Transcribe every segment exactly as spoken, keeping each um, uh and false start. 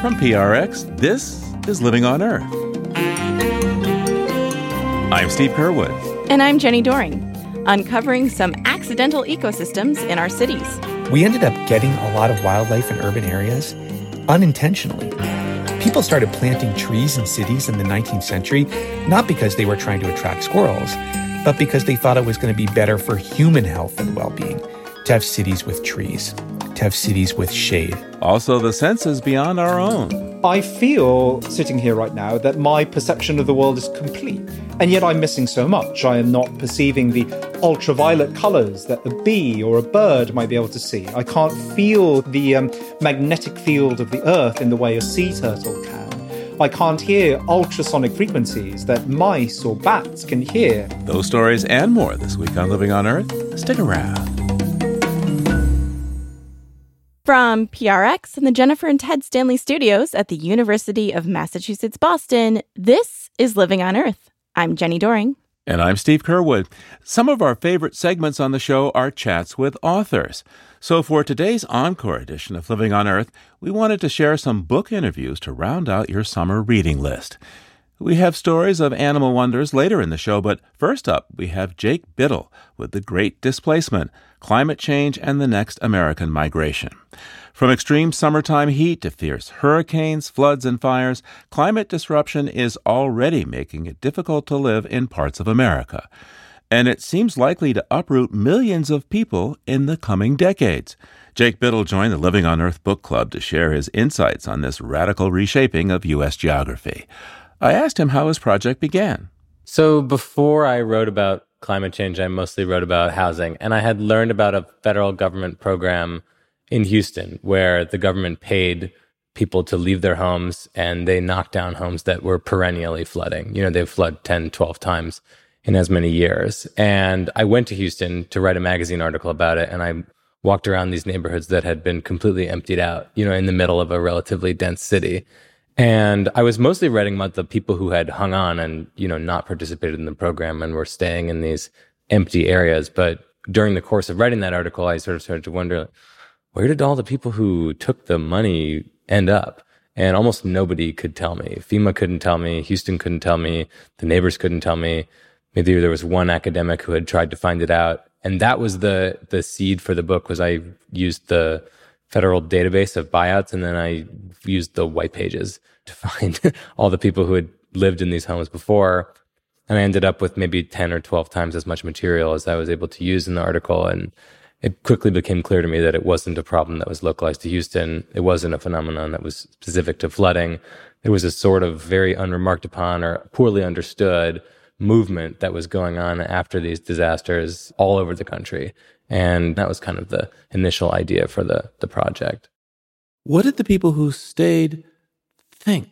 From P R X, this is Living on Earth. I'm Steve Curwood. And I'm Jenny Doering, uncovering some accidental ecosystems in our cities. We ended up getting a lot of wildlife in urban areas unintentionally. People started planting trees in cities in the nineteenth century, not because they were trying to attract squirrels, but because they thought it was going to be better for human health and well-being to have cities with trees, to have cities with shade. Also, the senses beyond our own. I feel, sitting here right now, that my perception of the world is complete, and yet I'm missing so much. I am not perceiving the ultraviolet colours that a bee or a bird might be able to see. I can't feel the um, magnetic field of the earth in the way a sea turtle can. I can't hear ultrasonic frequencies that mice or bats can hear. Those stories and more this week on Living on Earth. Stick around. From P R X and the Jennifer and Ted Stanley Studios at the University of Massachusetts Boston, this is Living on Earth. I'm Jenny Doering. And I'm Steve Curwood. Some of our favorite segments on the show are chats with authors. So for today's encore edition of Living on Earth, we wanted to share some book interviews to round out your summer reading list. We have stories of animal wonders later in the show, but first up, we have Jake Bittle with The Great Displacement: Climate Change and the Next American Migration. From extreme summertime heat to fierce hurricanes, floods, and fires, climate disruption is already making it difficult to live in parts of America. And it seems likely to uproot millions of people in the coming decades. Jake Bittle joined the Living on Earth Book Club to share his insights on this radical reshaping of U S geography. I asked him how his project began. So before I wrote about climate change, I mostly wrote about housing. And I had learned about a federal government program in Houston where the government paid people to leave their homes and they knocked down homes that were perennially flooding. You know, they flood ten, twelve times in as many years. And I went to Houston to write a magazine article about it. And I walked around these neighborhoods that had been completely emptied out, you know, in the middle of a relatively dense city. And I was mostly writing about the people who had hung on and, you know, not participated in the program and were staying in these empty areas. But during the course of writing that article, I sort of started to wonder, where did all the people who took the money end up? And almost nobody could tell me. FEMA couldn't tell me. Houston couldn't tell me. The neighbors couldn't tell me. Maybe there was one academic who had tried to find it out. And that was the the seed for the book, was I used the federal database of buyouts, and then I used the white pages to find all the people who had lived in these homes before. And I ended up with maybe ten or twelve times as much material as I was able to use in the article. And it quickly became clear to me that it wasn't a problem that was localized to Houston. It wasn't a phenomenon that was specific to flooding. It was a sort of very unremarked upon or poorly understood movement that was going on after these disasters all over the country. And that was kind of the initial idea for the, the project. What did the people who stayed think?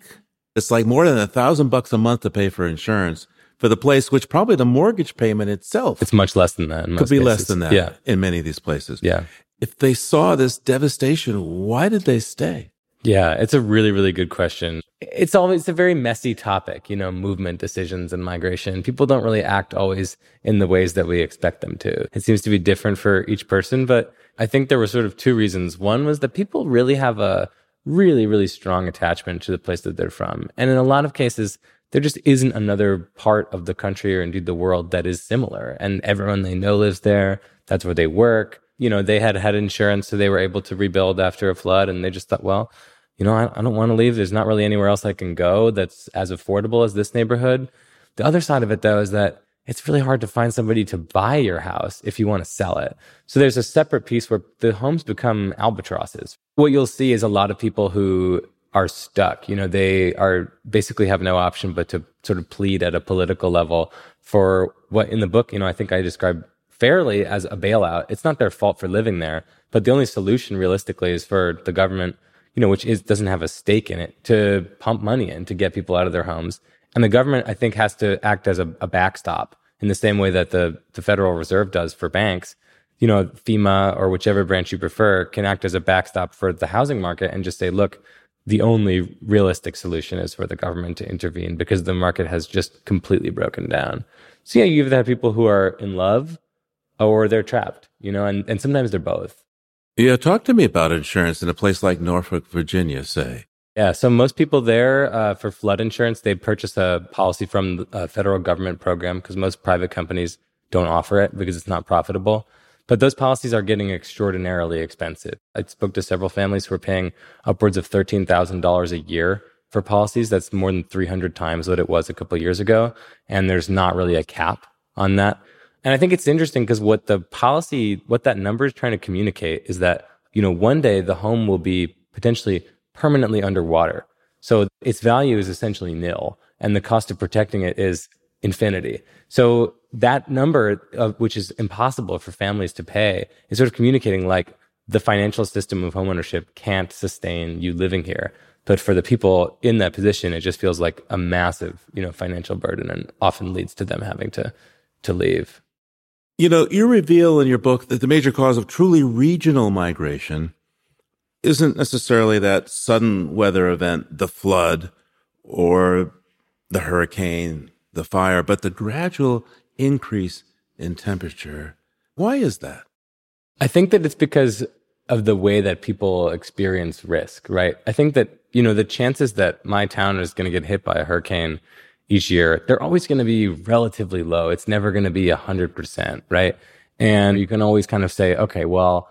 It's like more than a thousand bucks a month to pay for insurance for the place, which probably the mortgage payment itself. It's much less than that. In most could be cases. Less than that yeah. in many of these places. Yeah. If they saw this devastation, why did they stay? Yeah, it's a really, really good question. It's always a very messy topic, you know, movement decisions and migration. People don't really act always in the ways that we expect them to. It seems to be different for each person, but I think there were sort of two reasons. One was that people really have a really, really strong attachment to the place that they're from. And in a lot of cases, there just isn't another part of the country or indeed the world that is similar. And everyone they know lives there. That's where they work. You know, they had had insurance, so they were able to rebuild after a flood. And they just thought, well, you know, I, I don't want to leave. There's not really anywhere else I can go that's as affordable as this neighborhood. The other side of it, though, is that it's really hard to find somebody to buy your house if you want to sell it. So there's a separate piece where the homes become albatrosses. What you'll see is a lot of people who are stuck. You know, they are basically have no option but to sort of plead at a political level for what in the book, you know, I think I described fairly as a bailout. It's not their fault for living there, but the only solution realistically is for the government, you know, which is doesn't have a stake in it, to pump money in to get people out of their homes. And the government, I think, has to act as a, a backstop in the same way that the, the Federal Reserve does for banks. You know, FEMA or whichever branch you prefer can act as a backstop for the housing market and just say, look, the only realistic solution is for the government to intervene because the market has just completely broken down. So yeah, you either have people who are in love or they're trapped, you know, and, and sometimes they're both. Yeah, talk to me about insurance in a place like Norfolk, Virginia, say. Yeah, so most people there uh, for flood insurance, they purchase a policy from a federal government program because most private companies don't offer it because it's not profitable. But those policies are getting extraordinarily expensive. I spoke to several families who are paying upwards of thirteen thousand dollars a year for policies. That's more than three hundred times what it was a couple of years ago. And there's not really a cap on that. And I think it's interesting because what the policy, what that number is trying to communicate is that, you know, one day the home will be potentially permanently underwater. So its value is essentially nil, and the cost of protecting it is infinity. So that number, of, which is impossible for families to pay, is sort of communicating like the financial system of homeownership can't sustain you living here. But for the people in that position, it just feels like a massive, you know, financial burden, and often leads to them having to to leave. You know, you reveal in your book that the major cause of truly regional migration isn't necessarily that sudden weather event, the flood or the hurricane, the fire, but the gradual increase in temperature. Why is that? I think that it's because of the way that people experience risk, right? I think that, you know, the chances that my town is going to get hit by a hurricane each year, they're always going to be relatively low. It's never going to be one hundred percent, right? And you can always kind of say, okay, well,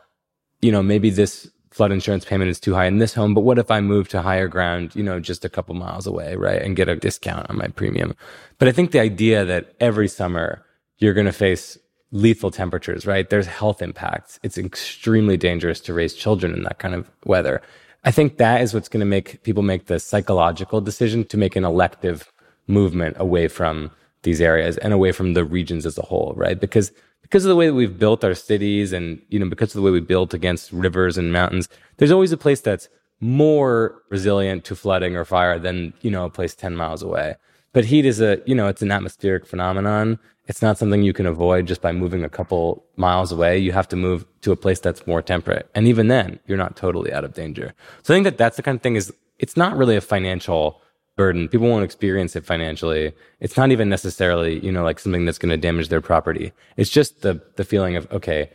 you know, maybe this flood insurance payment is too high in this home, but what if I move to higher ground, you know, just a couple miles away, right? And get a discount on my premium. But I think the idea that every summer you're going to face lethal temperatures, right? There's health impacts. It's extremely dangerous to raise children in that kind of weather. I think that is what's going to make people make the psychological decision to make an elective movement away from these areas and away from the regions as a whole, right? Because because of the way that we've built our cities and, you know, because of the way we built against rivers and mountains, there's always a place that's more resilient to flooding or fire than, you know, a place ten miles away. But heat is a, you know, it's an atmospheric phenomenon. It's not something you can avoid just by moving a couple miles away. You have to move to a place that's more temperate. And even then, you're not totally out of danger. So I think that that's the kind of thing is, it's not really a financial burden. People won't experience it financially. It's not even necessarily, you know, like something that's going to damage their property. It's just the the feeling of, okay,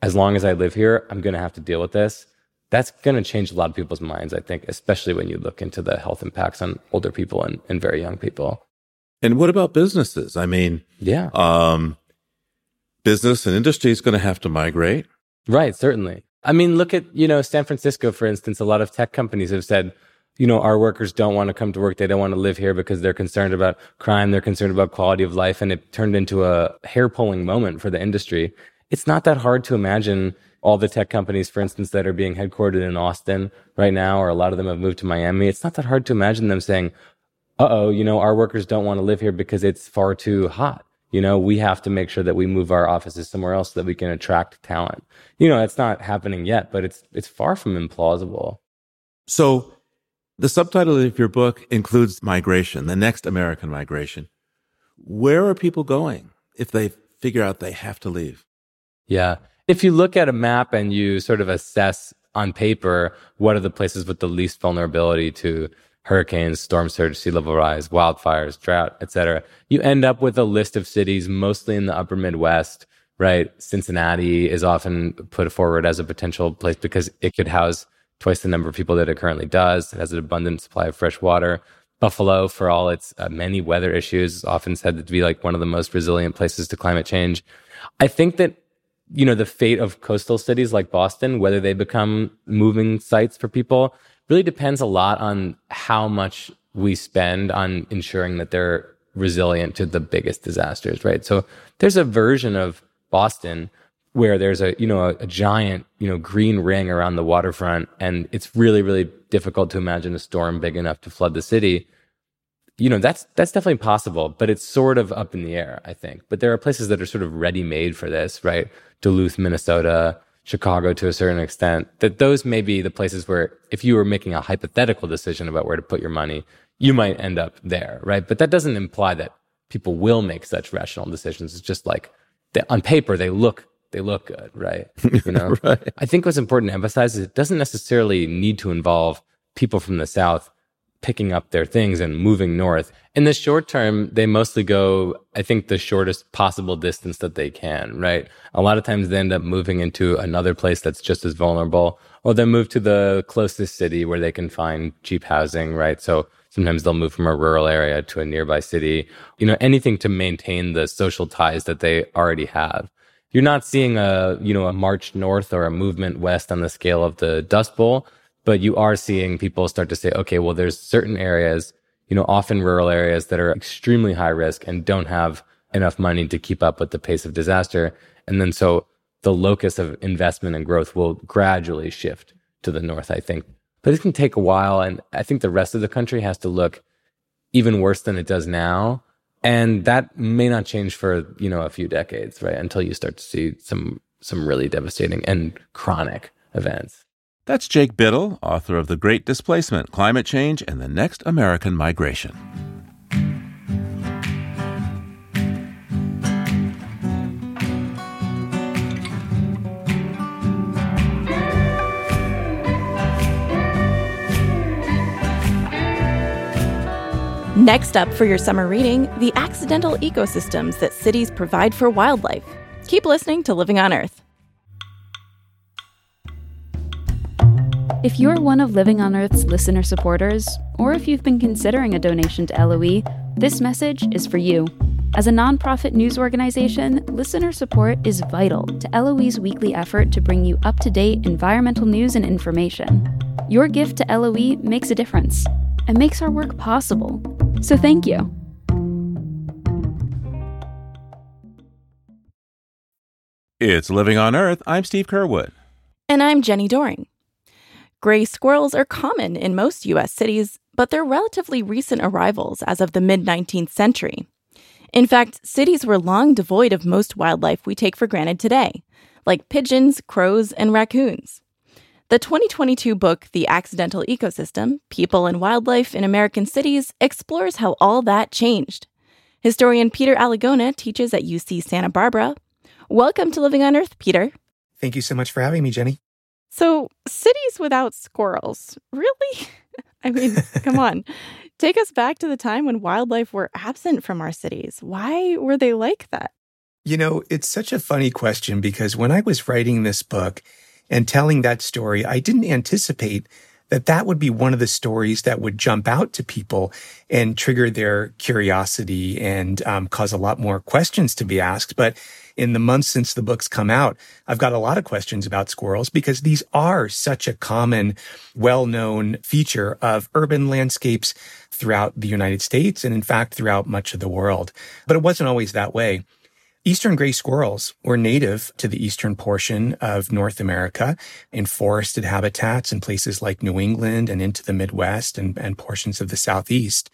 as long as I live here, I'm going to have to deal with this. That's going to change a lot of people's minds, I think, especially when you look into the health impacts on older people and, and very young people. And what about businesses? I mean, yeah, um, business and industry is going to have to migrate. Right, certainly. I mean, look at, you know, San Francisco, for instance. A lot of tech companies have said, you know, our workers don't want to come to work. They don't want to live here because they're concerned about crime. They're concerned about quality of life. And it turned into a hair-pulling moment for the industry. It's not that hard to imagine all the tech companies, for instance, that are being headquartered in Austin right now, or a lot of them have moved to Miami. It's not that hard to imagine them saying, uh-oh, you know, our workers don't want to live here because it's far too hot. You know, we have to make sure that we move our offices somewhere else so that we can attract talent. You know, it's not happening yet, but it's it's far from implausible. So the subtitle of your book includes migration, the next American migration. Where are people going if they figure out they have to leave? Yeah. If you look at a map and you sort of assess on paper, what are the places with the least vulnerability to hurricanes, storm surge, sea level rise, wildfires, drought, et cetera, you end up with a list of cities, mostly in the upper Midwest, right? Cincinnati is often put forward as a potential place because it could house twice the number of people that it currently does. It has an abundant supply of fresh water. Buffalo, for all its uh, many weather issues, is often said to be like one of the most resilient places to climate change. I think that, you know, the fate of coastal cities like Boston, whether they become moving sites for people, really depends a lot on how much we spend on ensuring that they're resilient to the biggest disasters, right? So there's a version of Boston where there's a, you know, a, a giant, you know, green ring around the waterfront, and it's really, really difficult to imagine a storm big enough to flood the city. You know, that's that's definitely possible, but it's sort of up in the air, I think. But there are places that are sort of ready-made for this, right? Duluth, Minnesota, Chicago to a certain extent, that those may be the places where if you were making a hypothetical decision about where to put your money, you might end up there, right? But that doesn't imply that people will make such rational decisions. It's just like, they, on paper, they look They look good, right? You know, right. I think what's important to emphasize is it doesn't necessarily need to involve people from the South picking up their things and moving north. In the short term, they mostly go, I think, the shortest possible distance that they can, right? A lot of times they end up moving into another place that's just as vulnerable, or they move to the closest city where they can find cheap housing, right? So sometimes they'll move from a rural area to a nearby city, you know, anything to maintain the social ties that they already have. You're not seeing a, you know, a march north or a movement west on the scale of the Dust Bowl, but you are seeing people start to say, okay, well, there's certain areas, you know, often rural areas that are extremely high risk and don't have enough money to keep up with the pace of disaster. And then so the locus of investment and growth will gradually shift to the north, I think. But it can take a while. And I think the rest of the country has to look even worse than it does now. And that may not change for, you know, a few decades, right? Until you start to see some some really devastating and chronic events. That's Jake Bittle, author of The Great Displacement: Climate Change and the Next American Migration. Next up for your summer reading, the accidental ecosystems that cities provide for wildlife. Keep listening to Living on Earth. If you're one of Living on Earth's listener supporters, or if you've been considering a donation to L O E, this message is for you. As a nonprofit news organization, listener support is vital to L O E's weekly effort to bring you up-to-date environmental news and information. Your gift to L O E makes a difference and makes our work possible. So thank you. It's Living on Earth. I'm Steve Curwood. And I'm Jenny Doring. Gray squirrels are common in most U S cities, but they're relatively recent arrivals as of the mid-nineteenth century. In fact, cities were long devoid of most wildlife we take for granted today, like pigeons, crows, and raccoons. The twenty twenty-two book, The Accidental Ecosystem: People and Wildlife in American Cities, explores how all that changed. Historian Peter Alagona teaches at U C Santa Barbara. Welcome to Living on Earth, Peter. Thank you so much for having me, Jenny. So, cities without squirrels, really? I mean, come on. Take us back to the time when wildlife were absent from our cities. Why were they like that? You know, it's such a funny question, because when I was writing this book and telling that story, I didn't anticipate that that would be one of the stories that would jump out to people and trigger their curiosity and um, cause a lot more questions to be asked. But in the months since the book's come out, I've got a lot of questions about squirrels, because these are such a common, well-known feature of urban landscapes throughout the United States and, in fact, throughout much of the world. But it wasn't always that way. Eastern gray squirrels were native to the eastern portion of North America in forested habitats in places like New England and into the Midwest and, and portions of the Southeast.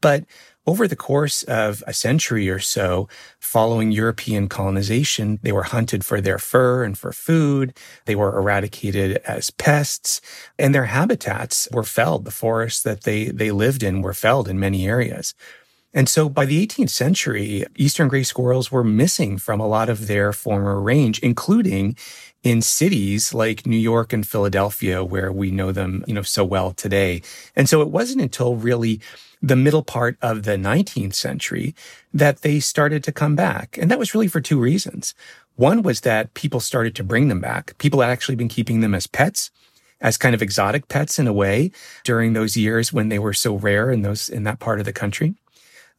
But over the course of a century or so, following European colonization, they were hunted for their fur and for food. They were eradicated as pests, and their habitats were felled. The forests that they, they lived in were felled in many areas. And so by the eighteenth century, eastern gray squirrels were missing from a lot of their former range, including in cities like New York and Philadelphia, where we know them, you know, so well today. And so it wasn't until really the middle part of the nineteenth century that they started to come back. And that was really for two reasons. One was that people started to bring them back. People had actually been keeping them as pets, as kind of exotic pets in a way, during those years when they were so rare in those in that part of the country.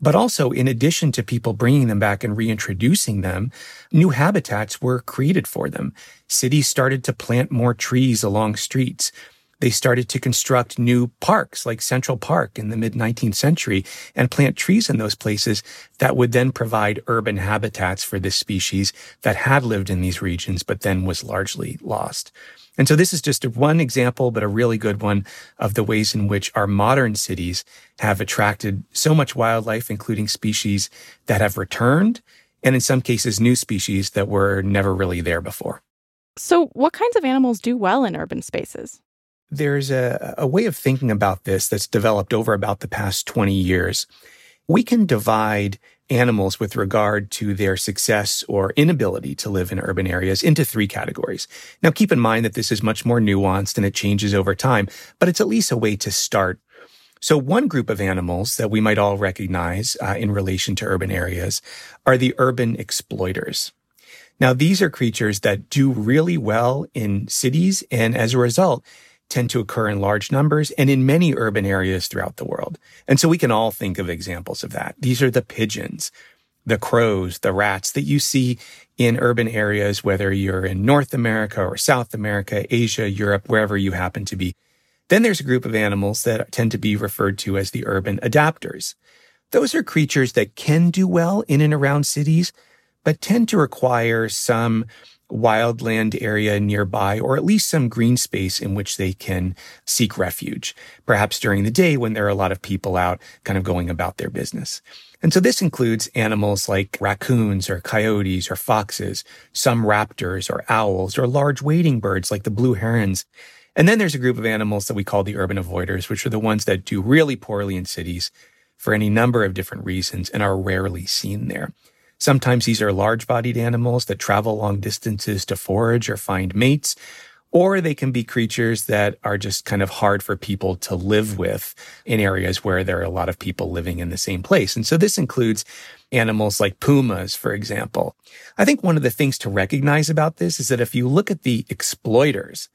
But also, in addition to people bringing them back and reintroducing them, new habitats were created for them. Cities started to plant more trees along streets. They started to construct new parks like Central Park in the mid-nineteenth century and plant trees in those places that would then provide urban habitats for this species that had lived in these regions but then was largely lost. And so this is just one example, but a really good one, of the ways in which our modern cities have attracted so much wildlife, including species that have returned, and in some cases, new species that were never really there before. So what kinds of animals do well in urban spaces? There's a, a way of thinking about this that's developed over about the past twenty years. We can divide animals with regard to their success or inability to live in urban areas into three categories. Now, keep in mind that this is much more nuanced and it changes over time, but it's at least a way to start. So one group of animals that we might all recognize uh, in relation to urban areas are the urban exploiters. Now, these are creatures that do really well in cities and, as a result, tend to occur in large numbers and in many urban areas throughout the world. And so we can all think of examples of that. These are the pigeons, the crows, the rats that you see in urban areas, whether you're in North America or South America, Asia, Europe, wherever you happen to be. Then there's a group of animals that tend to be referred to as the urban adapters. Those are creatures that can do well in and around cities, but tend to require some wildland area nearby, or at least some green space in which they can seek refuge, perhaps during the day when there are a lot of people out kind of going about their business. And so this includes animals like raccoons or coyotes or foxes, some raptors or owls or large wading birds like the blue herons. And then there's a group of animals that we call the urban avoiders, which are the ones that do really poorly in cities for any number of different reasons and are rarely seen there. Sometimes these are large-bodied animals that travel long distances to forage or find mates, or they can be creatures that are just kind of hard for people to live with in areas where there are a lot of people living in the same place. And so this includes animals like pumas, for example. I think one of the things to recognize about this is that if you look at the exploiters,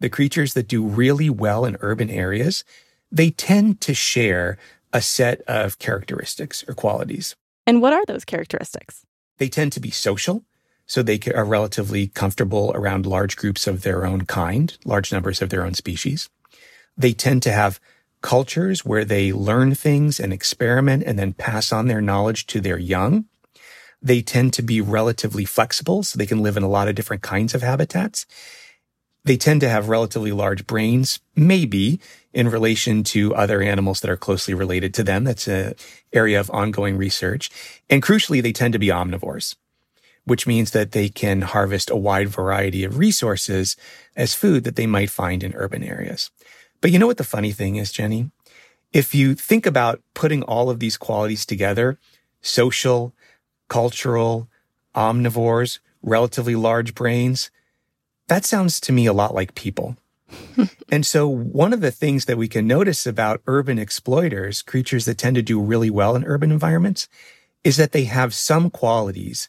the creatures that do really well in urban areas, they tend to share a set of characteristics or qualities. And what are those characteristics? They tend to be social, so they are relatively comfortable around large groups of their own kind, large numbers of their own species. They tend to have cultures where they learn things and experiment and then pass on their knowledge to their young. They tend to be relatively flexible, so they can live in a lot of different kinds of habitats. They tend to have relatively large brains, maybe in relation to other animals that are closely related to them. That's an area of ongoing research. And crucially, they tend to be omnivores, which means that they can harvest a wide variety of resources as food that they might find in urban areas. But you know what the funny thing is, Jenny? If you think about putting all of these qualities together, social, cultural, omnivores, relatively large brains, that sounds to me a lot like people. And so one of the things that we can notice about urban exploiters, creatures that tend to do really well in urban environments, is that they have some qualities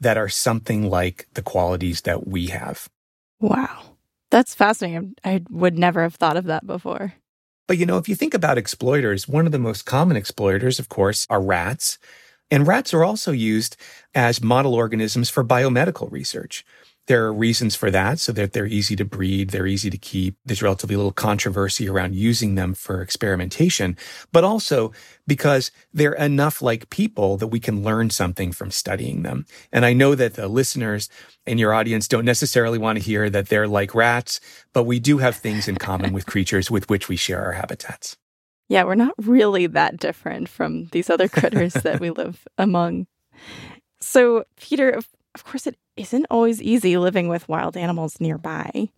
that are something like the qualities that we have. Wow. That's fascinating. I would never have thought of that before. But, you know, if you think about exploiters, one of the most common exploiters, of course, are rats. And rats are also used as model organisms for biomedical research. There are reasons for that, so that they're easy to breed, they're easy to keep. There's relatively little controversy around using them for experimentation, but also because they're enough like people that we can learn something from studying them. And I know that the listeners in your audience don't necessarily want to hear that they're like rats, but we do have things in common with creatures with which we share our habitats. Yeah, we're not really that different from these other critters that we live among. So, Peter, of, of course it isn't always easy living with wild animals nearby.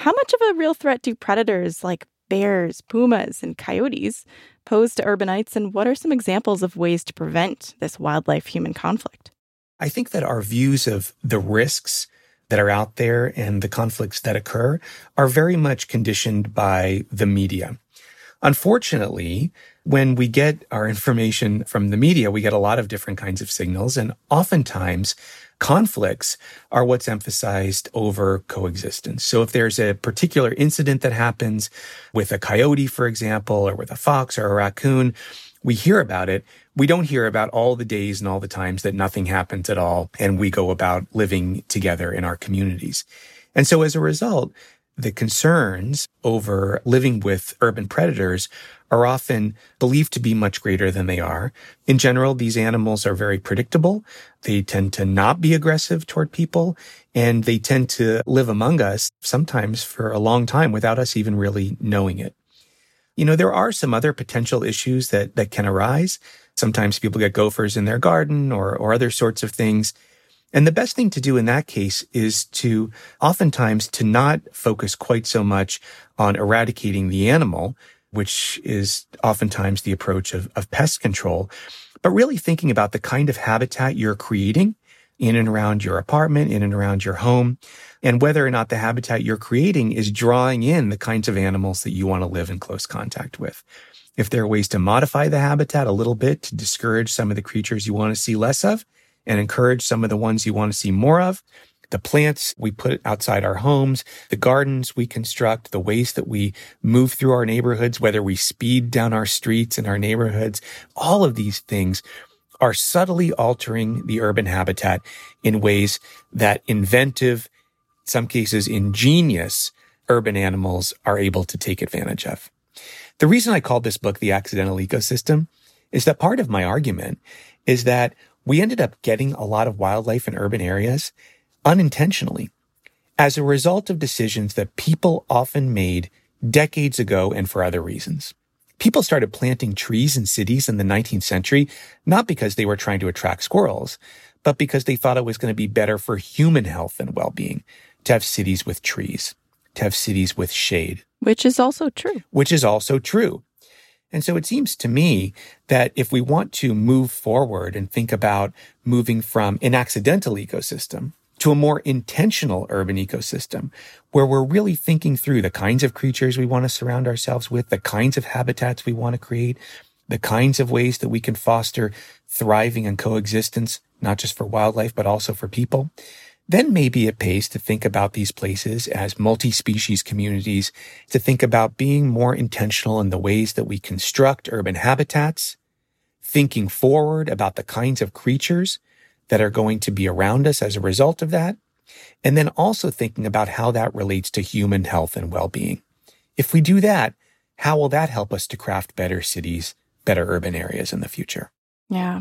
How much of a real threat do predators like bears, pumas, and coyotes pose to urbanites, and what are some examples of ways to prevent this wildlife-human conflict? I think that our views of the risks that are out there and the conflicts that occur are very much conditioned by the media. Unfortunately, when we get our information from the media, we get a lot of different kinds of signals, and oftentimes conflicts are what's emphasized over coexistence. So if there's a particular incident that happens with a coyote, for example, or with a fox or a raccoon, we hear about it. We don't hear about all the days and all the times that nothing happens at all, and we go about living together in our communities. And so as a result, the concerns over living with urban predators are often believed to be much greater than they are. In general, these animals are very predictable. They tend to not be aggressive toward people, and they tend to live among us sometimes for a long time without us even really knowing it. You know, there are some other potential issues that, that can arise. Sometimes people get gophers in their garden or, or other sorts of things. And the best thing to do in that case is to oftentimes to not focus quite so much on eradicating the animal, which is oftentimes the approach of, of pest control, but really thinking about the kind of habitat you're creating in and around your apartment, in and around your home, and whether or not the habitat you're creating is drawing in the kinds of animals that you want to live in close contact with. If there are ways to modify the habitat a little bit to discourage some of the creatures you want to see less of and encourage some of the ones you want to see more of, the plants we put outside our homes, the gardens we construct, the ways that we move through our neighborhoods, whether we speed down our streets in our neighborhoods, all of these things are subtly altering the urban habitat in ways that inventive, in some cases ingenious, urban animals are able to take advantage of. The reason I called this book The Accidental Ecosystem is that part of my argument is that we ended up getting a lot of wildlife in urban areas unintentionally, as a result of decisions that people often made decades ago and for other reasons. People started planting trees in cities in the nineteenth century, not because they were trying to attract squirrels, but because they thought it was going to be better for human health and well-being to have cities with trees, to have cities with shade. Which is also true. Which is also true. And so it seems to me that if we want to move forward and think about moving from an accidental ecosystem to a more intentional urban ecosystem, where we're really thinking through the kinds of creatures we want to surround ourselves with, the kinds of habitats we want to create, the kinds of ways that we can foster thriving and coexistence, not just for wildlife, but also for people, then maybe it pays to think about these places as multi-species communities, to think about being more intentional in the ways that we construct urban habitats, thinking forward about the kinds of creatures that are going to be around us as a result of that, and then also thinking about how that relates to human health and well-being. If we do that, how will that help us to craft better cities, better urban areas in the future? Yeah.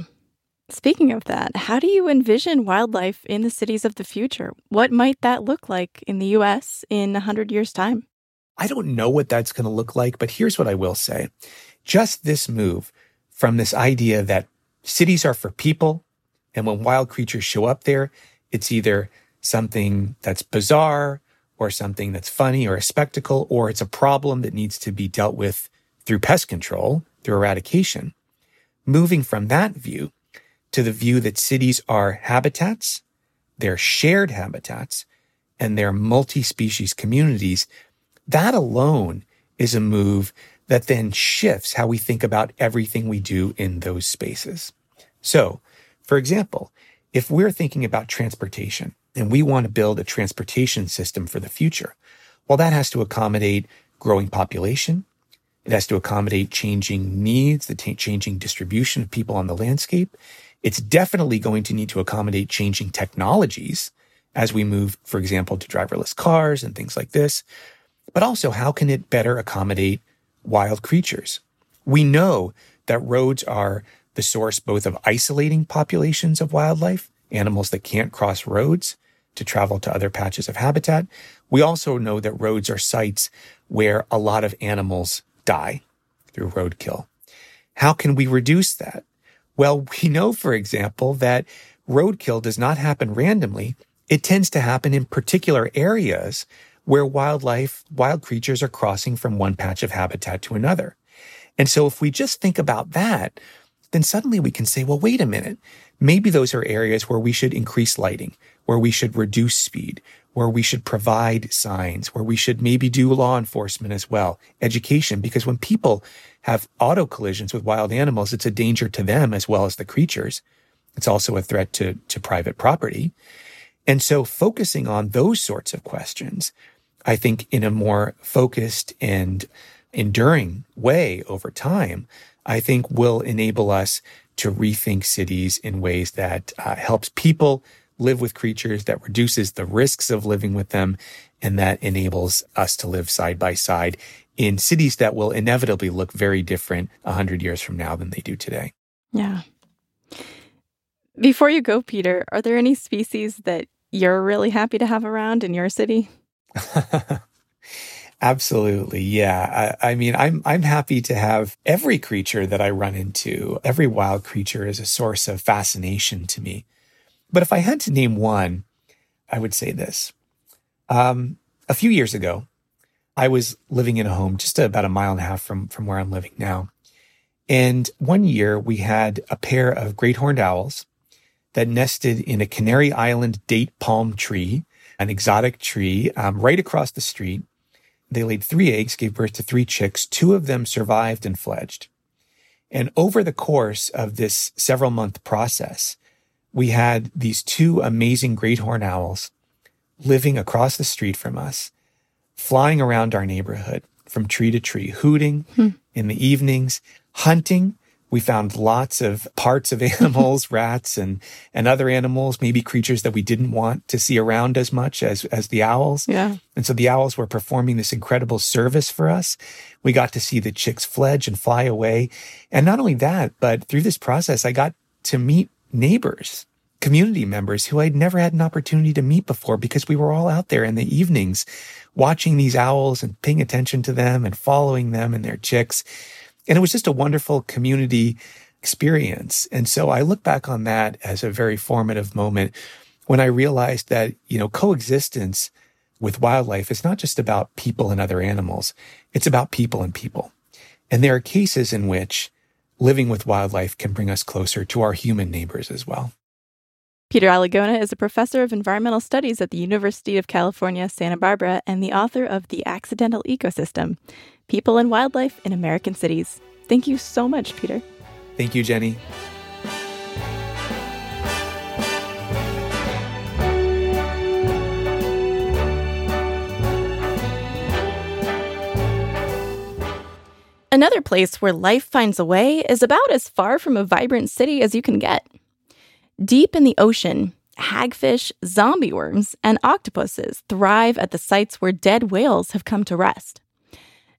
Speaking of that, how do you envision wildlife in the cities of the future? What might that look like in the U S in one hundred years' time? I don't know what that's going to look like, but here's what I will say. Just this move from this idea that cities are for people, and when wild creatures show up there, it's either something that's bizarre or something that's funny or a spectacle, or it's a problem that needs to be dealt with through pest control, through eradication. Moving from that view to the view that cities are habitats, they're shared habitats, and they're multi-species communities, that alone is a move that then shifts how we think about everything we do in those spaces. So, for example, if we're thinking about transportation and we want to build a transportation system for the future, well, that has to accommodate growing population. It has to accommodate changing needs, the t- changing distribution of people on the landscape. It's definitely going to need to accommodate changing technologies as we move, for example, to driverless cars and things like this. But also, how can it better accommodate wild creatures? We know that roads are the source both of isolating populations of wildlife, animals that can't cross roads to travel to other patches of habitat. We also know that roads are sites where a lot of animals die through roadkill. How can we reduce that? Well, we know, for example, that roadkill does not happen randomly. It tends to happen in particular areas where wildlife, wild creatures are crossing from one patch of habitat to another. And so if we just think about that, then suddenly we can say, well, wait a minute, maybe those are areas where we should increase lighting, where we should reduce speed, where we should provide signs, where we should maybe do law enforcement as well, education, because when people have auto collisions with wild animals, it's a danger to them as well as the creatures. It's also a threat to, to private property. And so focusing on those sorts of questions, I think in a more focused and enduring way over time, I think will enable us to rethink cities in ways that uh, helps people live with creatures, that reduces the risks of living with them, and that enables us to live side by side in cities that will inevitably look very different one hundred years from now than they do today. Yeah. Before you go, Peter, are there any species that you're really happy to have around in your city? Absolutely. Yeah. I, I mean, I'm I'm happy to have every creature that I run into. Every wild creature is a source of fascination to me. But if I had to name one, I would say this. Um, a few years ago, I was living in a home just about a mile and a half from, from where I'm living now. And one year we had a pair of great horned owls that nested in a Canary Island date palm tree, an exotic tree, um, right across the street. They laid three eggs, gave birth to three chicks. Two of them survived and fledged. And over the course of this several month process, we had these two amazing great horned owls living across the street from us, flying around our neighborhood from tree to tree, hooting hmm. in the evenings, hunting. We found lots of parts of animals, rats and, and other animals, maybe creatures that we didn't want to see around as much as, as the owls. Yeah. And so the owls were performing this incredible service for us. We got to see the chicks fledge and fly away. And not only that, but through this process, I got to meet neighbors, community members who I'd never had an opportunity to meet before because we were all out there in the evenings watching these owls and paying attention to them and following them and their chicks. And it was just a wonderful community experience. And so I look back on that as a very formative moment when I realized that, you know, coexistence with wildlife is not just about people and other animals. It's about people and people. And there are cases in which living with wildlife can bring us closer to our human neighbors as well. Peter Alagona is a professor of environmental studies at the University of California, Santa Barbara, and the author of The Accidental Ecosystem: People and Wildlife in American Cities. Thank you so much, Peter. Thank you, Jenny. Another place where life finds a way is about as far from a vibrant city as you can get. Deep in the ocean, hagfish, zombie worms, and octopuses thrive at the sites where dead whales have come to rest.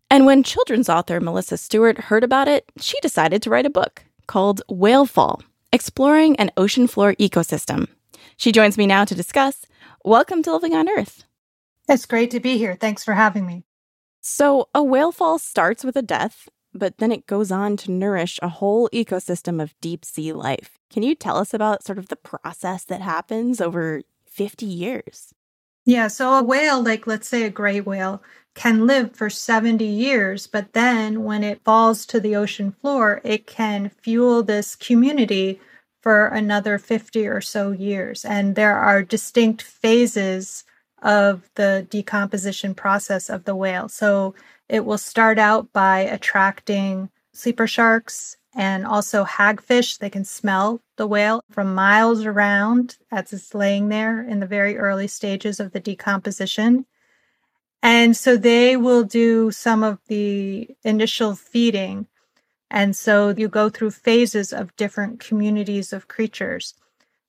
And when children's author Melissa Stewart heard about it, she decided to write a book called Whale Fall: Exploring an Ocean Floor Ecosystem. She joins me now to discuss. Welcome to Living on Earth. It's great to be here. Thanks for having me. So a whale fall starts with a death, but then it goes on to nourish a whole ecosystem of deep sea life. Can you tell us about sort of the process that happens over fifty years? Yeah, so a whale, like let's say a gray whale, can live for seventy years, but then when it falls to the ocean floor, it can fuel this community for another fifty or so years. And there are distinct phases of the decomposition process of the whale. So it will start out by attracting sleeper sharks and also hagfish. They can smell the whale from miles around as it's laying there in the very early stages of the decomposition. And so they will do some of the initial feeding. And so you go through phases of different communities of creatures.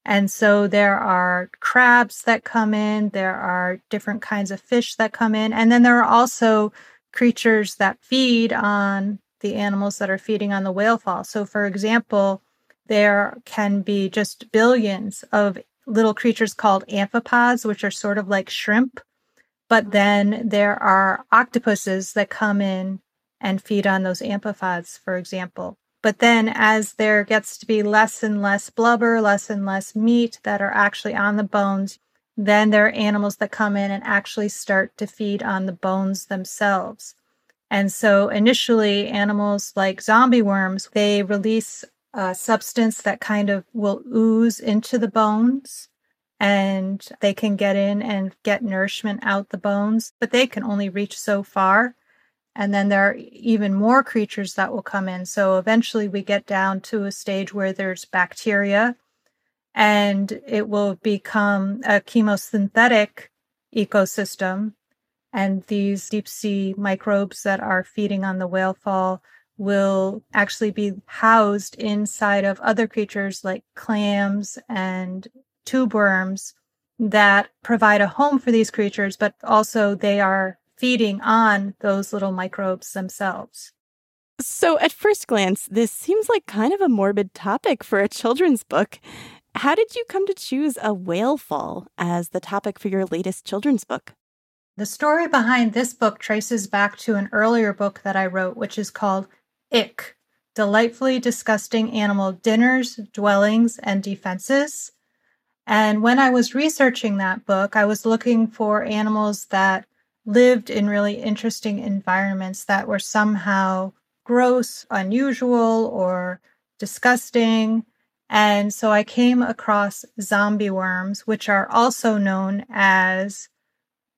And so there are crabs that come in, there are different kinds of fish that come in, and then there are also creatures that feed on the animals that are feeding on the whale fall. So for example, there can be just billions of little creatures called amphipods, which are sort of like shrimp. But then there are octopuses that come in and feed on those amphipods, for example. But then as there gets to be less and less blubber, less and less meat that are actually on the bones, then there are animals that come in and actually start to feed on the bones themselves. And so initially, animals like zombie worms, they release a substance that kind of will ooze into the bones, and they can get in and get nourishment out the bones, but they can only reach so far. And then there are even more creatures that will come in. So eventually we get down to a stage where there's bacteria, and it will become a chemosynthetic ecosystem. And these deep sea microbes that are feeding on the whale fall will actually be housed inside of other creatures like clams and tube worms that provide a home for these creatures, but also they are feeding on those little microbes themselves. So at first glance, this seems like kind of a morbid topic for a children's book. How did you come to choose a whale fall as the topic for your latest children's book? The story behind this book traces back to an earlier book that I wrote, which is called Ick: Delightfully Disgusting Animal Dinners, Dwellings, and Defenses. And when I was researching that book, I was looking for animals that lived in really interesting environments that were somehow gross, unusual, or disgusting. And so I came across zombie worms, which are also known as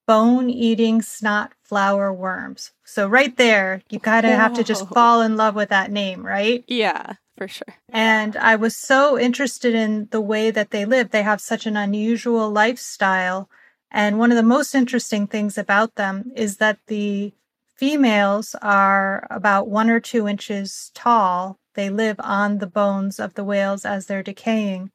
bone-eating snot flower worms. So right there, you gotta Whoa. have to just fall in love with that name, right? Yeah, for sure. And I was so interested in the way that they live. They have such an unusual lifestyle. And one of the most interesting things about them is that the females are about one or two inches tall. They live on the bones of the whales as they're decaying.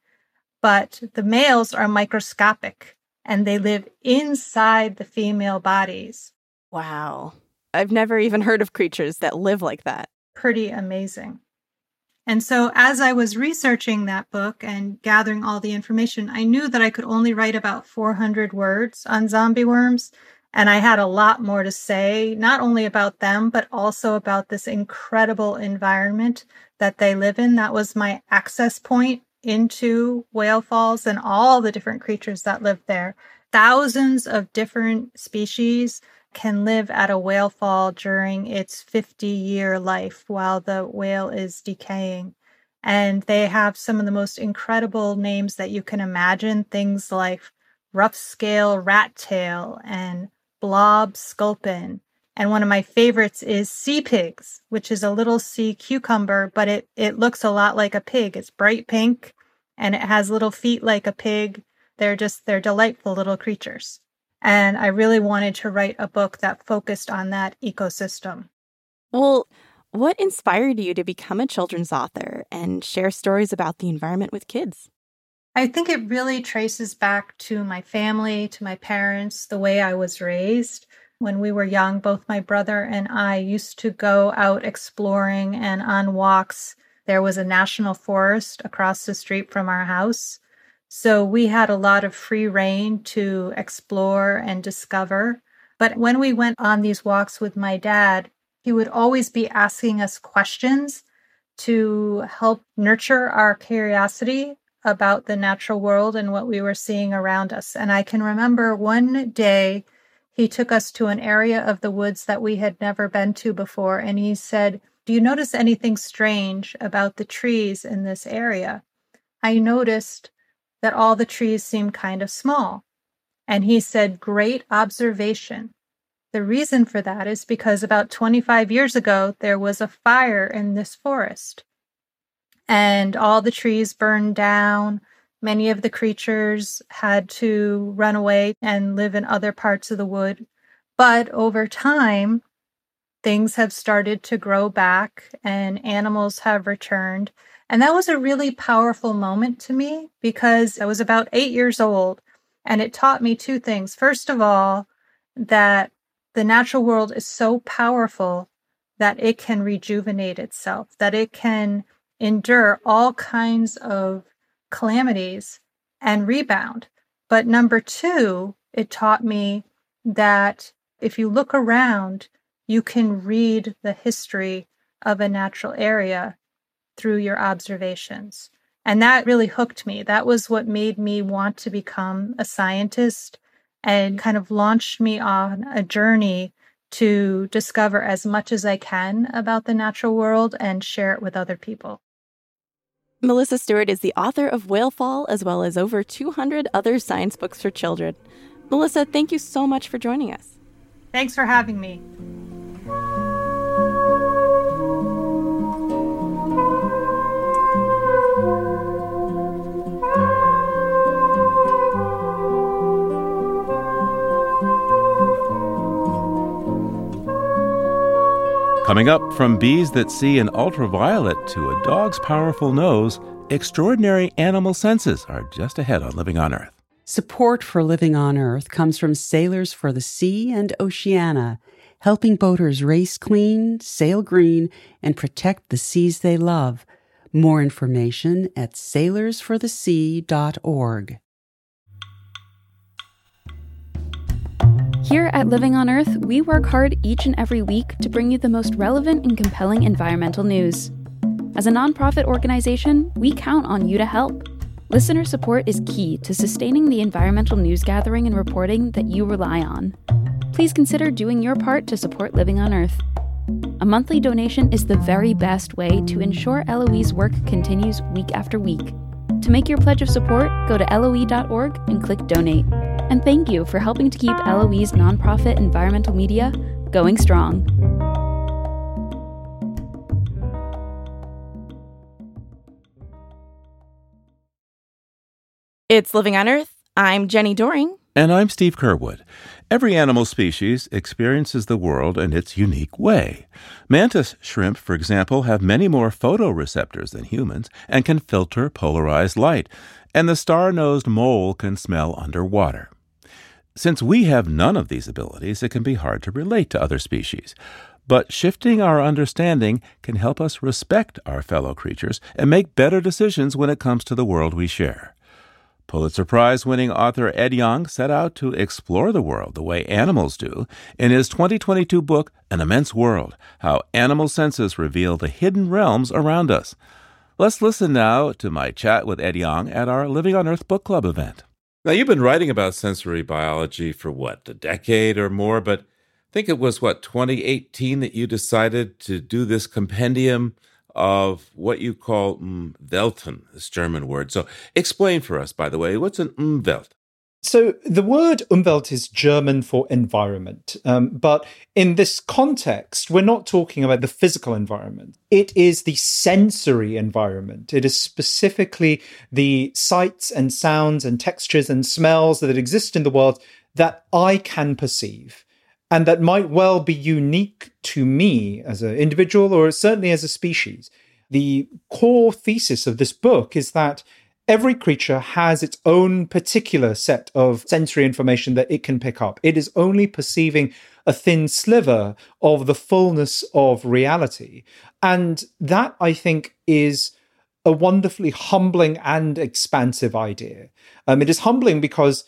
But the males are microscopic, and they live inside the female bodies. Wow. I've never even heard of creatures that live like that. Pretty amazing. And so as I was researching that book and gathering all the information, I knew that I could only write about four hundred words on zombie worms. And I had a lot more to say, not only about them, but also about this incredible environment that they live in. That was my access point into Whale Falls and all the different creatures that live there. Thousands of different species can live at a whale fall during its fifty-year life while the whale is decaying. And they have some of the most incredible names that you can imagine, things like rough scale rat tail and blob sculpin. And one of my favorites is sea pigs, which is a little sea cucumber, but it, it looks a lot like a pig. It's bright pink and it has little feet like a pig. They're just, they're delightful little creatures. And I really wanted to write a book that focused on that ecosystem. Well, what inspired you to become a children's author and share stories about the environment with kids? I think it really traces back to my family, to my parents, the way I was raised. When we were young, both my brother and I used to go out exploring and on walks. There was a national forest across the street from our house. So we had a lot of free rein to explore and discover. But when we went on these walks with my dad, he would always be asking us questions to help nurture our curiosity about the natural world and what we were seeing around us. And I can remember one day he took us to an area of the woods that we had never been to before. And he said, "Do you notice anything strange about the trees in this area?" I noticed that all the trees seemed kind of small. And he said, "Great observation. The reason for that is because about twenty-five years ago, there was a fire in this forest. And all the trees burned down. Many of the creatures had to run away and live in other parts of the wood. But over time, things have started to grow back and animals have returned." And that was a really powerful moment to me because I was about eight years old. And it taught me two things. First of all, that the natural world is so powerful that it can rejuvenate itself, that it can endure all kinds of calamities and rebound. But number two, it taught me that if you look around, you can read the history of a natural area through your observations. And that really hooked me. That was what made me want to become a scientist and kind of launched me on a journey to discover as much as I can about the natural world and share it with other people. Melissa Stewart is the author of Whale Fall, as well as over two hundred other science books for children. Melissa, thank you so much for joining us. Thanks for having me. Coming up, from bees that see in ultraviolet to a dog's powerful nose, extraordinary animal senses are just ahead on Living on Earth. Support for Living on Earth comes from Sailors for the Sea and Oceana, helping boaters race clean, sail green, and protect the seas they love. More information at sailors for the sea dot org. Here at Living on Earth, we work hard each and every week to bring you the most relevant and compelling environmental news. As a nonprofit organization, we count on you to help. Listener support is key to sustaining the environmental news gathering and reporting that you rely on. Please consider doing your part to support Living on Earth. A monthly donation is the very best way to ensure L O E's work continues week after week. To make your pledge of support, go to L O E dot org and click donate. And thank you for helping to keep L O E's nonprofit environmental media going strong. It's Living on Earth. I'm Jenny Doering. And I'm Steve Curwood. Every animal species experiences the world in its unique way. Mantis shrimp, for example, have many more photoreceptors than humans and can filter polarized light. And the star-nosed mole can smell underwater. Since we have none of these abilities, it can be hard to relate to other species. But shifting our understanding can help us respect our fellow creatures and make better decisions when it comes to the world we share. Pulitzer Prize-winning author Ed Yong set out to explore the world the way animals do in his twenty twenty-two book, An Immense World: How Animal Senses Reveal the Hidden Realms Around Us. Let's listen now to my chat with Ed Yong at our Living on Earth book club event. Now, you've been writing about sensory biology for, what, a decade or more, but I think it was, what, twenty eighteen that you decided to do this compendium of what you call Umwelten, this German word. So explain for us, by the way, what's an Umwelt? So the word Umwelt is German for environment. Um, but in this context, we're not talking about the physical environment. It is the sensory environment. It is specifically the sights and sounds and textures and smells that exist in the world that I can perceive, and that might well be unique to me as an individual or certainly as a species. The core thesis of this book is that every creature has its own particular set of sensory information that it can pick up. It is only perceiving a thin sliver of the fullness of reality. And that, I think, is a wonderfully humbling and expansive idea. Um, it is humbling because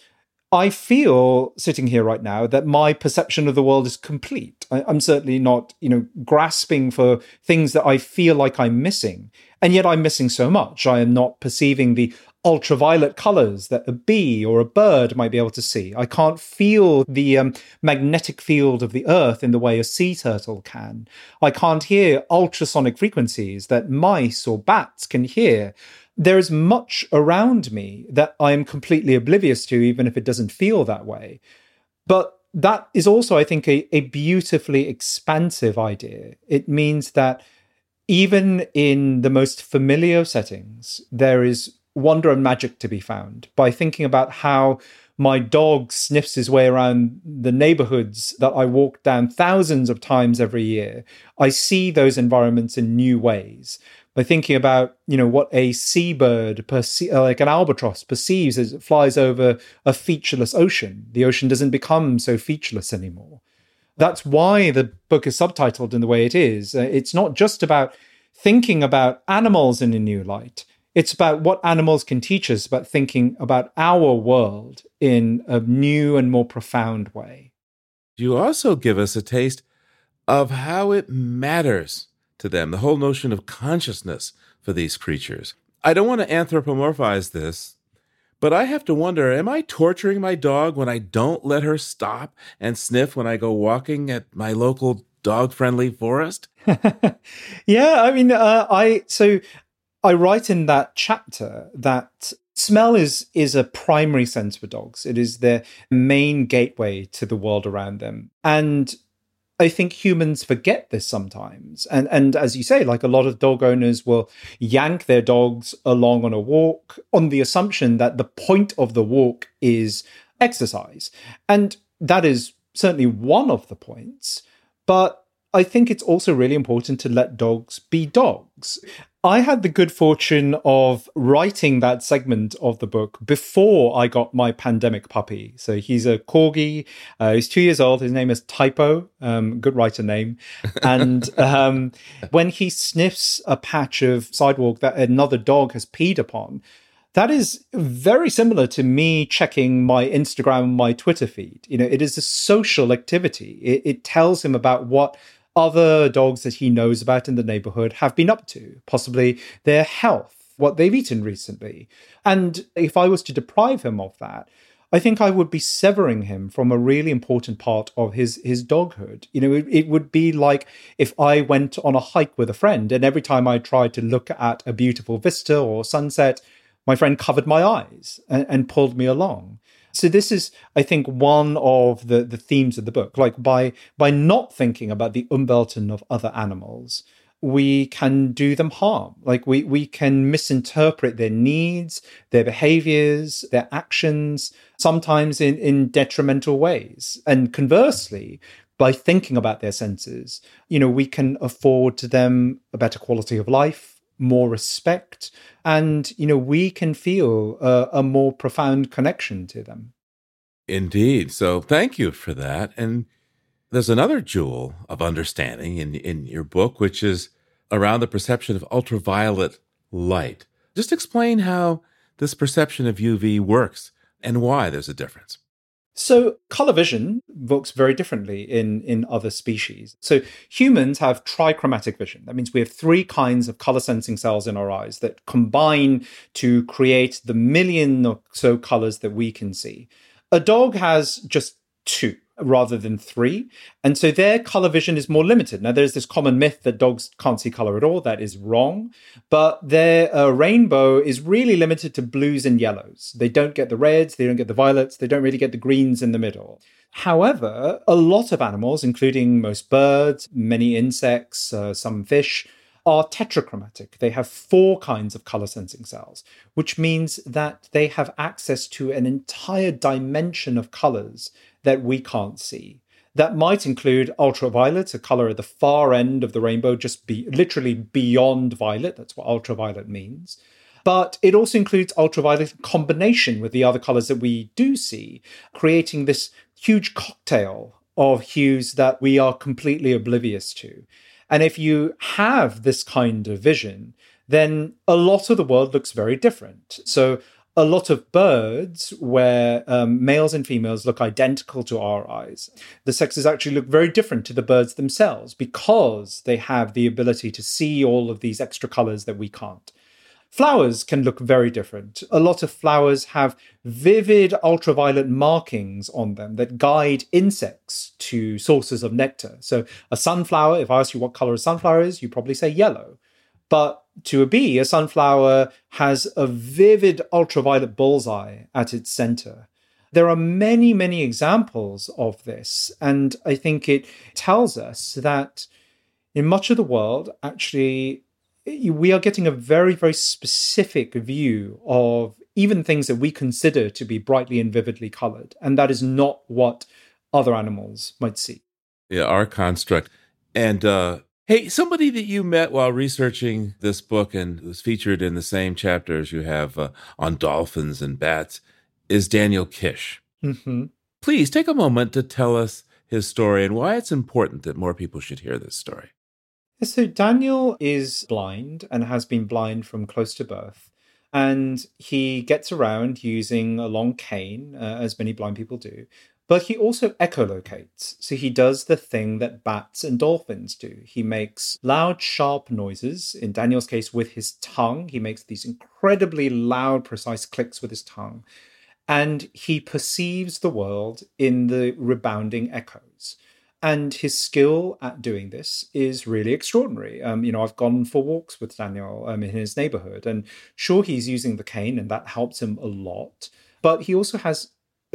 I feel, sitting here right now, that my perception of the world is complete. I, I'm certainly not, you know, grasping for things that I feel like I'm missing. And yet I'm missing so much. I am not perceiving the ultraviolet colors that a bee or a bird might be able to see. I can't feel the um, magnetic field of the earth in the way a sea turtle can. I can't hear ultrasonic frequencies that mice or bats can hear. There is much around me that I am completely oblivious to, even if it doesn't feel that way. But that is also, I think, a, a beautifully expansive idea. It means that even in the most familiar settings, there is wonder and magic to be found. By thinking about how my dog sniffs his way around the neighborhoods that I walk down thousands of times every year, I see those environments in new ways. By thinking about, you know, what a seabird, perce- like an albatross, perceives as it flies over a featureless ocean. The ocean doesn't become so featureless anymore. That's why the book is subtitled in the way it is. It's not just about thinking about animals in a new light. It's about what animals can teach us, but thinking about our world in a new and more profound way. You also give us a taste of how it matters to them, the whole notion of consciousness for these creatures. I don't want to anthropomorphize this, but I have to wonder, am I torturing my dog when I don't let her stop and sniff when I go walking at my local dog-friendly forest? Yeah, I mean, uh, I so I write in that chapter that smell is is a primary sense for dogs. It is their main gateway to the world around them. And I think humans forget this sometimes. And and as you say, like, a lot of dog owners will yank their dogs along on a walk on the assumption that the point of the walk is exercise. And that is certainly one of the points. But I think it's also really important to let dogs be dogs. I had the good fortune of writing that segment of the book before I got my pandemic puppy. So he's a corgi. Uh, he's two years old. His name is Typo. Um, good writer name. And um, when he sniffs a patch of sidewalk that another dog has peed upon, that is very similar to me checking my Instagram, my Twitter feed. You know, it is a social activity. It, it tells him about what other dogs that he knows about in the neighborhood have been up to, possibly their health, what they've eaten recently. And if I was to deprive him of that, I think I would be severing him from a really important part of his his doghood. You know, it, it would be like if I went on a hike with a friend and every time I tried to look at a beautiful vista or sunset, my friend covered my eyes and, and pulled me along. So this is, I think, one of the, the themes of the book. Like by by not thinking about the Umwelten of other animals, we can do them harm. Like we we can misinterpret their needs, their behaviors, their actions, sometimes in, in detrimental ways. And conversely, by thinking about their senses, you know, we can afford to them a better quality of life, more respect, and, you know, we can feel a, a more profound connection to them. Indeed. So thank you for that. And there's another jewel of understanding in, in your book, which is around the perception of ultraviolet light. Just explain how this perception of U V works and why there's a difference. So color vision works very differently in, in other species. So humans have trichromatic vision. That means we have three kinds of color-sensing cells in our eyes that combine to create the million or so colors that we can see. A dog has just two rather than three, and so their color vision is more limited. Now, there's this common myth that dogs can't see color at all. That is wrong, but their uh, rainbow is really limited to blues and yellows. They don't get the reds, they don't get the violets, they don't really get the greens in the middle. However, a lot of animals, including most birds, many insects, uh, some fish, are tetrachromatic. They have four kinds of color-sensing cells, which means that they have access to an entire dimension of colors that we can't see. That might include ultraviolet, a color at the far end of the rainbow, just be literally beyond violet. That's what ultraviolet means. But it also includes ultraviolet in combination with the other colors that we do see, creating this huge cocktail of hues that we are completely oblivious to. And if you have this kind of vision, then a lot of the world looks very different. So a lot of birds where um, males and females look identical to our eyes, the sexes actually look very different to the birds themselves because they have the ability to see all of these extra colors that we can't. Flowers can look very different. A lot of flowers have vivid ultraviolet markings on them that guide insects to sources of nectar. So a sunflower, if I ask you what color a sunflower is, you probably say yellow. But to a bee, a sunflower has a vivid ultraviolet bullseye at its center. There are many, many examples of this. And I think it tells us that in much of the world, actually, we are getting a very, very specific view of even things that we consider to be brightly and vividly colored. And that is not what other animals might see. Yeah, our construct. And, uh, Hey, somebody that you met while researching this book and was featured in the same chapter as you have uh, on dolphins and bats is Daniel Kish. Mm-hmm. Please take a moment to tell us his story and why it's important that more people should hear this story. So Daniel is blind and has been blind from close to birth. And he gets around using a long cane, uh, as many blind people do. But he also echolocates. So he does the thing that bats and dolphins do. He makes loud, sharp noises. In Daniel's case, with his tongue, he makes these incredibly loud, precise clicks with his tongue. And he perceives the world in the rebounding echoes. And his skill at doing this is really extraordinary. Um, you know, I've gone for walks with Daniel um, in his neighborhood. And sure, he's using the cane, and that helps him a lot. But he also has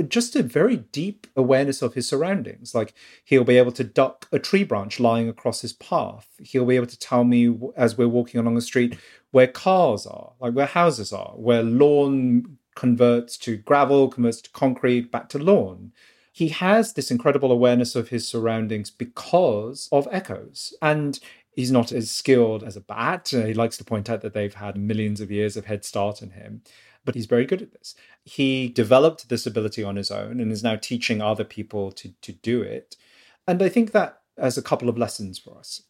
just a very deep awareness of his surroundings. Like, he'll be able to duck a tree branch lying across his path. He'll be able to tell me, as we're walking along the street, where cars are, like where houses are, where lawn converts to gravel, converts to concrete, back to lawn. He has this incredible awareness of his surroundings because of echoes. And he's not as skilled as a bat. He likes to point out that they've had millions of years of head start in him. But he's very good at this. He developed this ability on his own and is now teaching other people to, to do it. And I think that has a couple of lessons for us.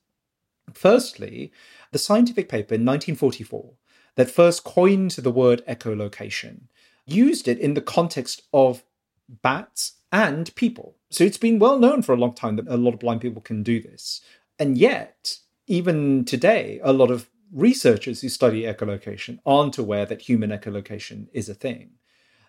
Firstly, the scientific paper in nineteen forty-four that first coined the word echolocation used it in the context of bats and people. So it's been well known for a long time that a lot of blind people can do this. And yet, even today, a lot of researchers who study echolocation aren't aware that human echolocation is a thing.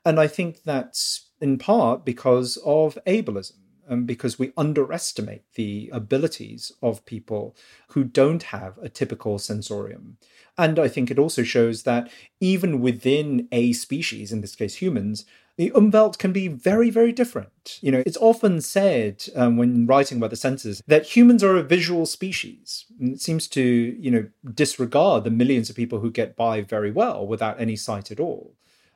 And I think that's in part because of ableism. um, because we underestimate the abilities of people who don't have a typical sensorium. And I think it also shows that even within a species, in this case humans, the umwelt can be very, very different. You know, it's often said um, when writing about the senses that humans are a visual species. And it seems to, you know, disregard the millions of people who get by very well without any sight at all.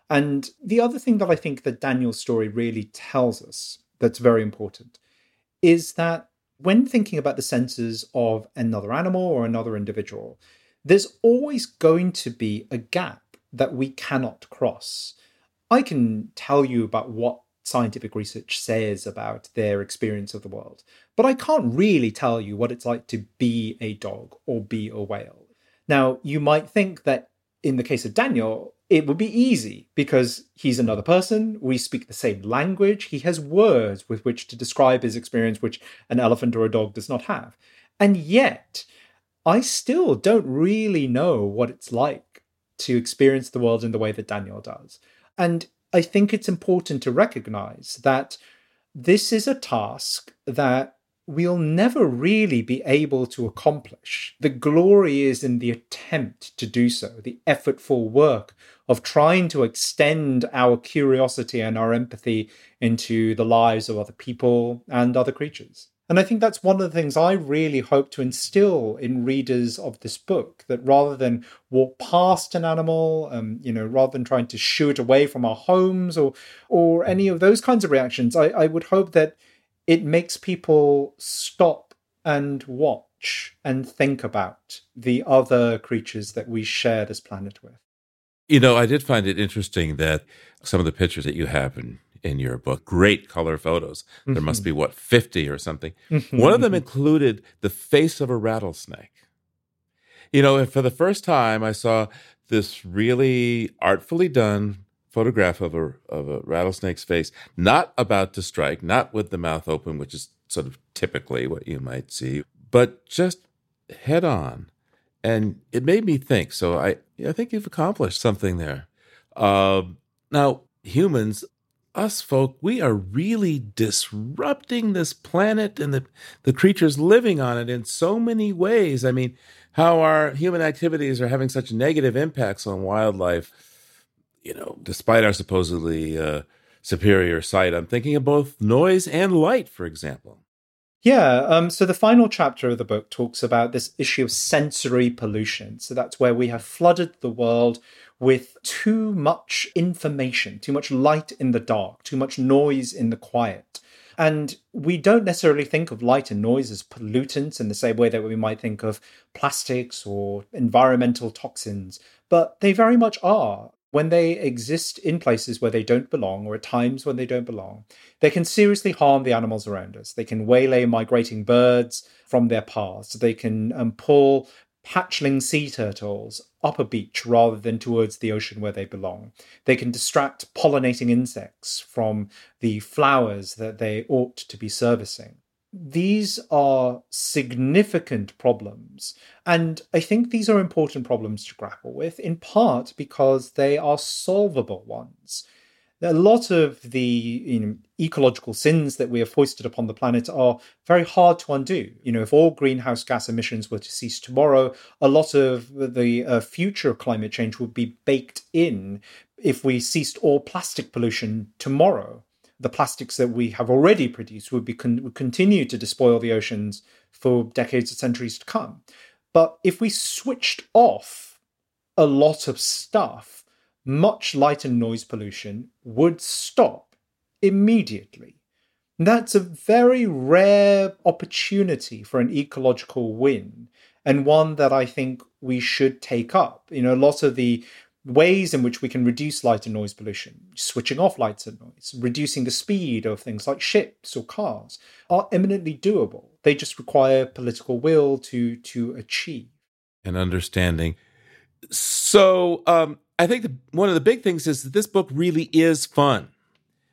And the other thing that I think that Daniel's story really tells us that's very important is that when thinking about the senses of another animal or another individual, there's always going to be a gap that we cannot cross. I can tell you about what scientific research says about their experience of the world, but I can't really tell you what it's like to be a dog or be a whale. Now, you might think that in the case of Daniel, it would be easy because he's another person, we speak the same language, he has words with which to describe his experience which an elephant or a dog does not have. And yet, I still don't really know what it's like to experience the world in the way that Daniel does. And I think it's important to recognize that this is a task that we'll never really be able to accomplish. The glory is in the attempt to do so, the effortful work of trying to extend our curiosity and our empathy into the lives of other people and other creatures. And I think that's one of the things I really hope to instill in readers of this book, that rather than walk past an animal, um, you know, rather than trying to shoo it away from our homes or or any of those kinds of reactions, I, I would hope that it makes people stop and watch and think about the other creatures that we share this planet with. You know, I did find it interesting that some of the pictures that you have in in your book, great color photos. There mm-hmm. must be, what, fifty or something. Mm-hmm. One of them included the face of a rattlesnake. You know, and for the first time, I saw this really artfully done photograph of a of a rattlesnake's face, not about to strike, not with the mouth open, which is sort of typically what you might see, but just head on. And it made me think. So I, I think you've accomplished something there. Uh, now, humans... Us folk, we are really disrupting this planet and the, the creatures living on it in so many ways. I mean, how our human activities are having such negative impacts on wildlife, you know, despite our supposedly uh, superior sight. I'm thinking of both noise and light, for example. Yeah, um, so the final chapter of the book talks about this issue of sensory pollution. So that's where we have flooded the world with too much information, too much light in the dark, too much noise in the quiet. And we don't necessarily think of light and noise as pollutants in the same way that we might think of plastics or environmental toxins, but they very much are. When they exist in places where they don't belong, or at times when they don't belong, they can seriously harm the animals around us. They can waylay migrating birds from their paths. They can um, pull hatchling sea turtles up a beach rather than towards the ocean where they belong. They can distract pollinating insects from the flowers that they ought to be servicing. These are significant problems, and I think these are important problems to grapple with, in part because they are solvable ones. A lot of the you know, ecological sins that we have foisted upon the planet are very hard to undo. You know, if all greenhouse gas emissions were to cease tomorrow, a lot of the uh, future of climate change would be baked in if we ceased all plastic pollution tomorrow. The plastics that we have already produced would, be con- would continue to despoil the oceans for decades or centuries to come. But if we switched off a lot of stuff, much light and noise pollution would stop immediately. And that's a very rare opportunity for an ecological win, and one that I think we should take up. You know, a lot of the ways in which we can reduce light and noise pollution, switching off lights and noise, reducing the speed of things like ships or cars, are eminently doable. They just require political will to to achieve. And understanding. So um, I think the, one of the big things is that this book really is fun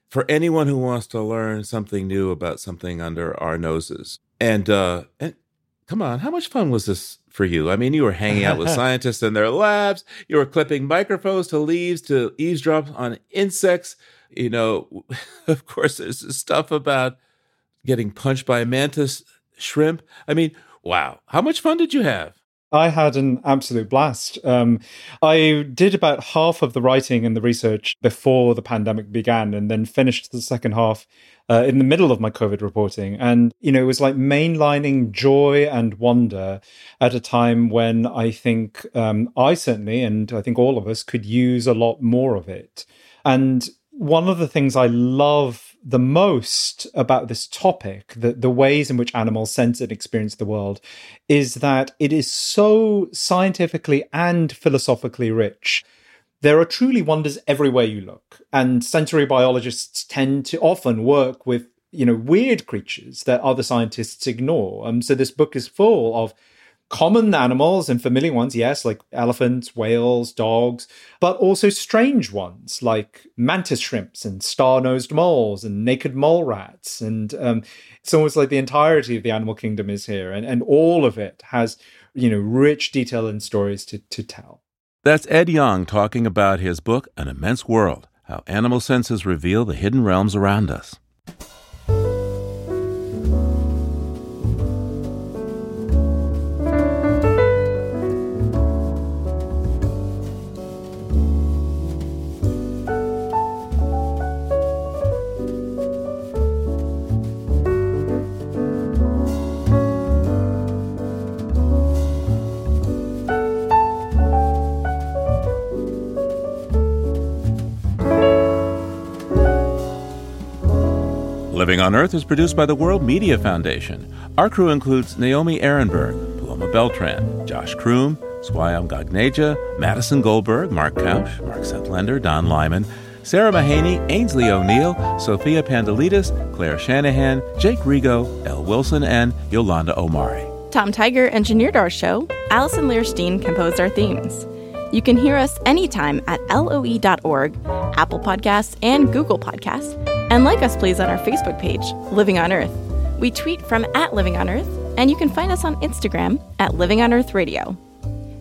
for anyone who wants to learn something new about something under our noses. And, uh, and come on, how much fun was this for you? I mean, you were hanging out with scientists in their labs. You were clipping microphones to leaves to eavesdrop on insects. You know, of course, there's stuff about getting punched by a mantis shrimp. I mean, wow. How much fun did you have? I had an absolute blast. Um, I did about half of the writing and the research before the pandemic began, and then finished the second half uh, in the middle of my COVID reporting. And, you know, it was like mainlining joy and wonder at a time when I think um, I certainly, and I think all of us, could use a lot more of it. And one of the things I love the most about this topic, the, the ways in which animals sense and experience the world, is that it is so scientifically and philosophically rich. There are truly wonders everywhere you look. And sensory biologists tend to often work with, you know, weird creatures that other scientists ignore. Um, so this book is full of common animals and familiar ones, yes, like elephants, whales, dogs, but also strange ones like mantis shrimps and star-nosed moles and naked mole rats. And um, it's almost like the entirety of the animal kingdom is here. And, and all of it has, you know, rich detail and stories to, to tell. That's Ed Yong talking about his book, An Immense World, How Animal Senses Reveal the Hidden Realms Around Us. Living on Earth is produced by the World Media Foundation. Our crew includes Naomi Ehrenberg, Paloma Beltran, Josh Kroom, Swayam Gagneja, Madison Goldberg, Mark Kausch, Mark Settlender, Don Lyman, Sarah Mahaney, Ainsley O'Neill, Sophia Pandelitis, Claire Shanahan, Jake Rigo, Elle Wilson, and Yolanda Omari. Tom Tiger engineered our show. Allison Lierstein composed our themes. You can hear us anytime at L O E dot org, Apple Podcasts, and Google Podcasts. And like us, please, on our Facebook page, Living on Earth. We tweet from at Living on Earth, and you can find us on Instagram at Living on Earth Radio.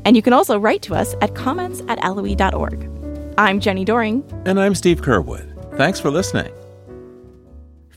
And you can also write to us at comments at L O E dot org. I'm Jenny Doring. And I'm Steve Curwood. Thanks for listening.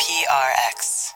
P R X